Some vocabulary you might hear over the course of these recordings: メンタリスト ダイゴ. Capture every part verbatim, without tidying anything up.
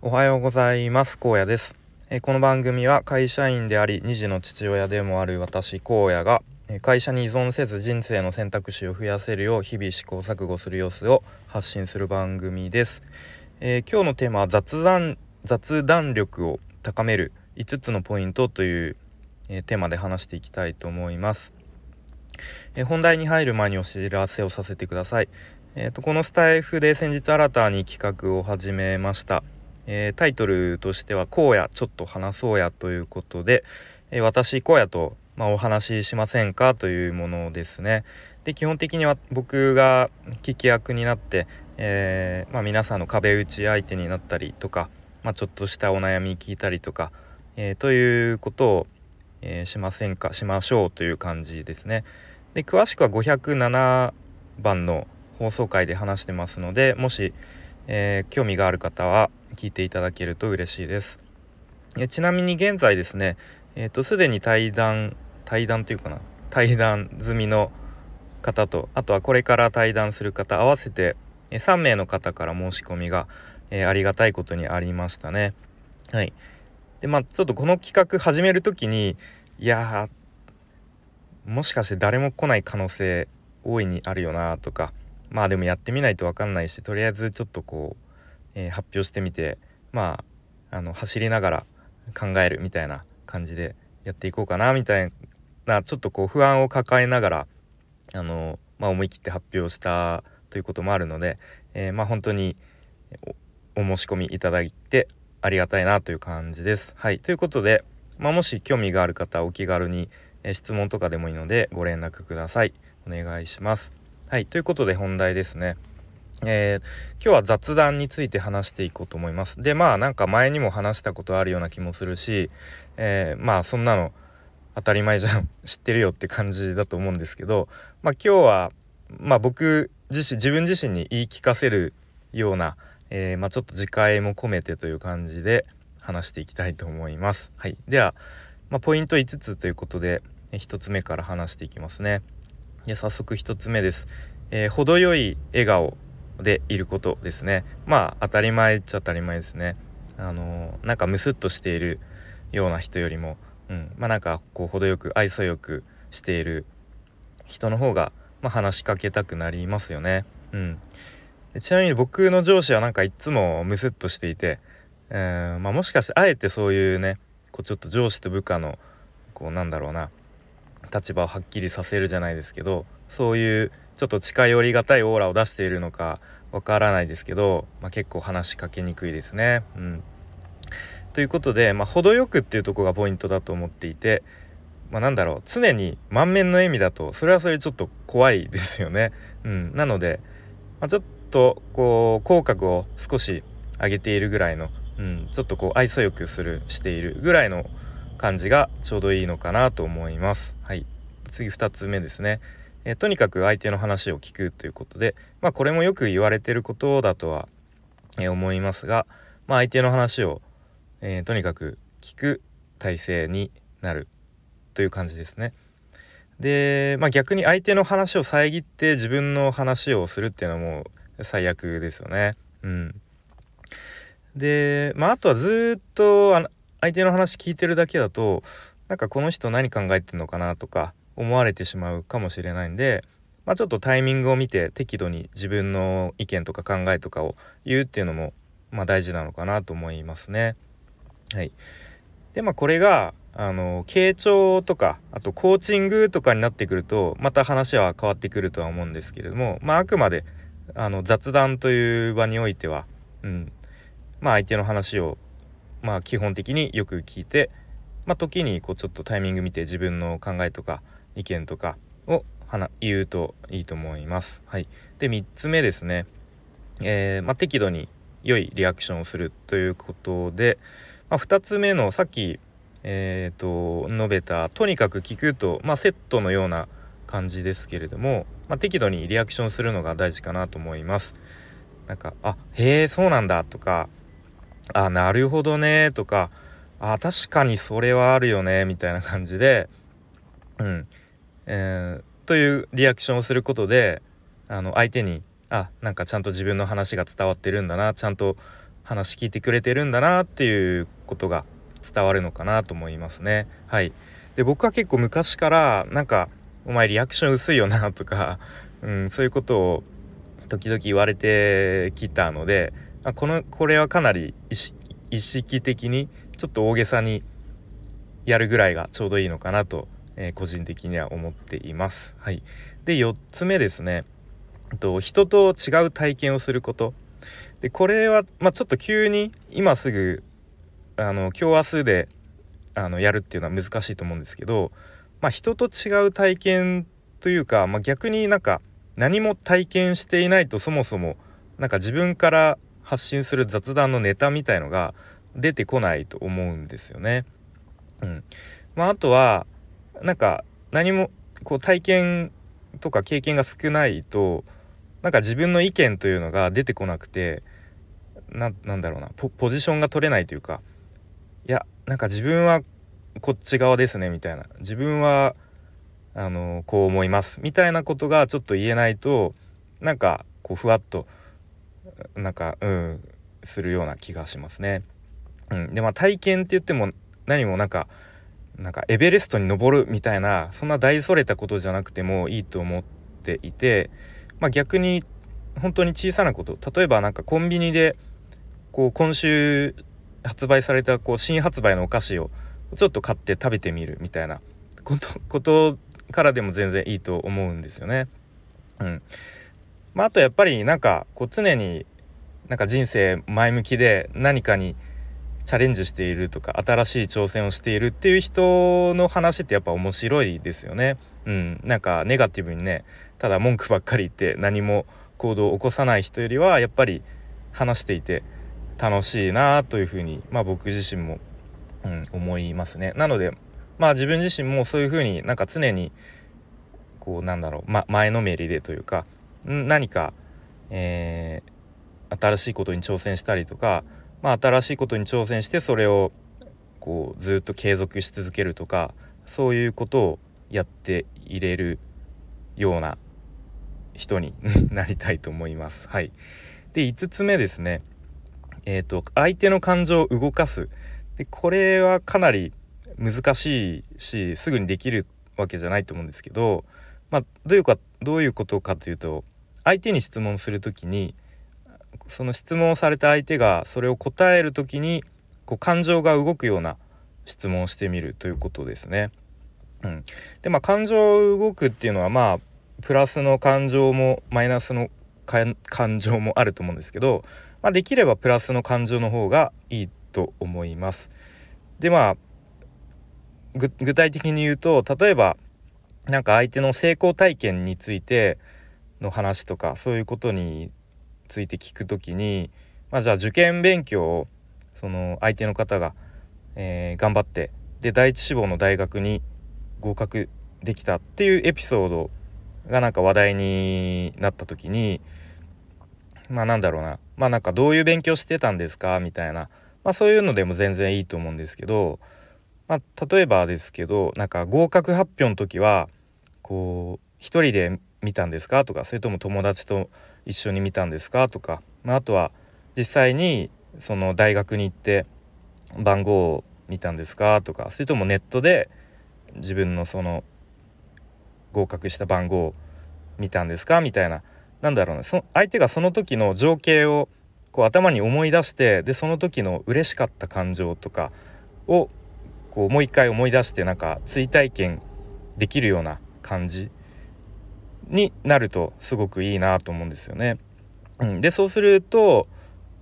おはようございます。荒野です。えこの番組は会社員でありに児の父親でもある私荒野が会社に依存せず人生の選択肢を増やせるよう日々試行錯誤する様子を発信する番組です。えー、今日のテーマは雑談、雑談力を高めるいつつのポイントという、えー、テーマで話していきたいと思います。えー、本題に入る前にお知らせをさせてください。えーと、このスタイフで先日新たに企画を始めました。えー、タイトルとしてはこうやちょっと話そうやということで、えー、私こうやと、まあ、お話ししませんかというものですね。で、基本的には僕が聞き役になって、えーまあ、皆さんの壁打ち相手になったりとか、まあ、ちょっとしたお悩み聞いたりとか、えー、ということを、えー、しませんかしましょうという感じですね。で、詳しくはごひゃくななばんの放送回で話してますので、もし、えー、興味がある方は聞いていただけると嬉しいです。えちなみに現在ですね、えーと、すでに対談対談というかな対談済みの方と、あとはこれから対談する方合わせてさんめいの方から申し込みが、えー、ありがたいことにありましたね。はい。で、まあちょっとこの企画始めるときに、いやもしかして誰も来ない可能性大いにあるよなとか、まあでもやってみないと分かんないし、とりあえずちょっとこうえー、発表してみて、まあ、あの走りながら考えるみたいな感じでやっていこうかなみたいな、ちょっとこう不安を抱えながらあの、まあ、思い切って発表したということもあるので、えーまあ、本当に お, お申し込みいただいてありがたいなという感じです。はい。ということで、まあ、もし興味がある方はお気軽に、えー、質問とかでもいいのでご連絡ください。お願いします。はい。ということで本題ですね。えー、今日は雑談について話していこうと思います。で、まあなんか前にも話したことあるような気もするし、えー、まあそんなの当たり前じゃん知ってるよって感じだと思うんですけど、まあ今日は、まあ、僕自身自分自身に言い聞かせるような、えーまあ、ちょっと自戒も込めてという感じで話していきたいと思います。はい。では、まあ、ポイントいつつということでひとつめから話していきますね。で、早速ひとつめです。えー、程よい笑顔でいることですね。まあ当たり前っちゃ当たり前ですね。あのー、なんかムスッとしているような人よりも、うん、まあなんかこう程よく愛想よくしている人の方が、まあ、話しかけたくなりますよね。うん、で、ちなみに僕の上司はなんかいつもムスッとしていて、えーまあ、もしかしてあえてそういうね、こうちょっと上司と部下のこうなんだろうな立場をはっきりさせるじゃないですけど、そういうちょっと近寄りがたいオーラを出しているのかわからないですけど、まあ、結構話しかけにくいですね。うん、ということで、まあ、程よくっていうところがポイントだと思っていて、まあ、なんだろう、常に満面の笑みだとそれはそれちょっと怖いですよね。うん、なので、まあ、ちょっとこう口角を少し上げているぐらいの、うん、ちょっとこう愛想よくするしているぐらいの感じがちょうどいいのかなと思います。はい、次ふたつめですね。えー、とにかく相手の話を聞くということで、まあ、これもよく言われてることだとは、えー、思いますが、まあ、相手の話を、えー、とにかく聞く体制になるという感じですね。で、まあ、逆に相手の話を遮って自分の話をするっていうのはもう最悪ですよね。うん、で、まあ、あとはずっとあの相手の話聞いてるだけだと、なんかこの人何考えてんのかなとか思われてしまうかもしれないんで、まあ、ちょっとタイミングを見て適度に自分の意見とか考えとかを言うっていうのも、まあ、大事なのかなと思いますね。はい。で、まあ、これがあの傾聴とかあとコーチングとかになってくるとまた話は変わってくるとは思うんですけれども、まあ、あくまであの雑談という場においては、うんまあ、相手の話を、まあ、基本的によく聞いて、まあ、時にこうちょっとタイミング見て自分の考えとか意見とかを言うといいと思います。はい、でみっつめですね。えーまあ、適度に良いリアクションをするということで、まあ、ふたつめのさっき、えー、と述べたとにかく聞くと、まあ、セットのような感じですけれども、まあ、適度にリアクションするのが大事かなと思います。なんかあへえそうなんだとか、あなるほどねとか、あ確かにそれはあるよねみたいな感じで、うんえー、というリアクションをすることで、あの相手にあなんかちゃんと自分の話が伝わってるんだな、ちゃんと話聞いてくれてるんだなっていうことが伝わるのかなと思いますね。はい。で、僕は結構昔からなんかお前リアクション薄いよなとか、うん、そういうことを時々言われてきたので、あ、このこれはかなり意識、意識的にちょっと大げさにやるぐらいがちょうどいいのかなと、えー、個人的には思っています。はい。で、よっつめですね。と人と違う体験をすること。で、これは、まあ、ちょっと急に今すぐあの今日明日であのやるっていうのは難しいと思うんですけど、まあ、人と違う体験というか、まあ、逆になんか何も体験していないとそもそもなんか自分から発信する雑談のネタみたいのが出てこないと思うんですよね。うん。まあ、あとはなんか何もこう体験とか経験が少ないとなんか自分の意見というのが出てこなくて な, なんだろうな ポ, ポジションが取れないというか、いやなんか自分はこっち側ですねみたいな、自分はあのこう思いますみたいなことがちょっと言えないとなんかこうふわっとなんかうんするような気がしますね。うん、でまあ体験って言っても何もなんかなんかエベレストに登るみたいなそんな大それたことじゃなくてもいいと思っていて、まあ、逆に本当に小さなこと、例えばなんかコンビニでこう今週発売されたこう新発売のお菓子をちょっと買って食べてみるみたいなこと、ことからでも全然いいと思うんですよね。うん。まあ、あとやっぱりなんかこう常になんか人生前向きで何かにチャレンジしているとか新しい挑戦をしているっていう人の話ってやっぱ面白いですよね。うん、なんかネガティブにねただ文句ばっかり言って何も行動を起こさない人よりはやっぱり話していて楽しいなというふうに、まあ、僕自身も、うん、思いますね。なので、まあ、自分自身もそういうふうになんか常にこうなんだろう、ま、前のめりでというか何か、えー、新しいことに挑戦したりとか、まあ、新しいことに挑戦してそれをこうずっと継続し続けるとかそういうことをやっていれるような人になりたいと思います。はい、でいつつめですね、えー、と相手の感情を動かす。でこれはかなり難しいしすぐにできるわけじゃないと思うんですけど、まあ、どういうかどういうことかというと相手に質問するときにその質問をされた相手がそれを答えるときにこう感情が動くような質問をしてみるということですね。うん、でまあ感情動くっていうのはまあプラスの感情もマイナスの感情もあると思うんですけど、まあ、できればプラスの感情の方がいいと思います。でまあ具体的に言うと例えばなんか相手の成功体験についての話とかそういうことについて聞くときに、まあ、じゃあ受験勉強をその相手の方が、えー、頑張ってで第一志望の大学に合格できたっていうエピソードがなんか話題になった時に、まあなんだろうな、まあなんかどういう勉強してたんですかみたいな、まあそういうのでも全然いいと思うんですけど、まあ例えばですけどなんか合格発表の時はこう一人で見たんですかとかそれとも友達と一緒に見たんですかとか、まあ、あとは実際にその大学に行って番号を見たんですかとかそれともネットで自分のその合格した番号を見たんですかみたいな、なんだろうね、その相手がその時の情景をこう頭に思い出してでその時の嬉しかった感情とかをこうもう一回思い出してなんか追体験できるような感じになるとすごくいいなと思うんですよね。うん、でそうすると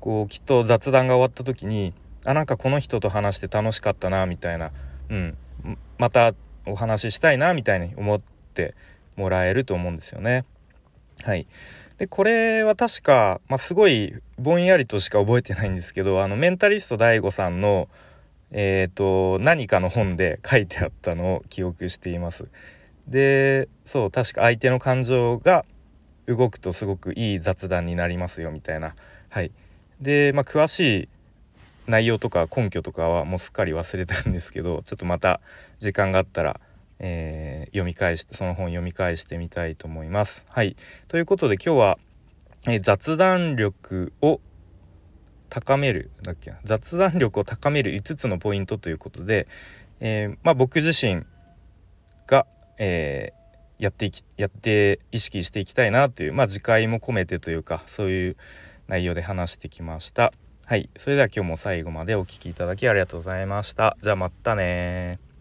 こうきっと雑談が終わった時にあなんかこの人と話して楽しかったなみたいな、うん、またお話ししたいなみたいに思ってもらえると思うんですよね。はい、でこれは確か、まあ、すごいぼんやりとしか覚えてないんですけどあのメンタリスト ダイゴ さんの、えー、と何かの本で書いてあったのを記憶しています。でそう確か相手の感情が動くとすごくいい雑談になりますよみたいな。はい、で、まあ、詳しい内容とか根拠とかはもうすっかり忘れたんですけどちょっとまた時間があったら、えー、読み返してその本読み返してみたいと思います。はい、ということで今日は、えー、雑談力を高めるだっけ雑談力を高めるいつつのポイントということで、えーまあ、僕自身が、えー、やっていきやって意識していきたいなという、まあ、自戒も込めてというかそういう内容で話してきました。はい、それでは今日も最後までお聞きいただきありがとうございました。じゃあまたね。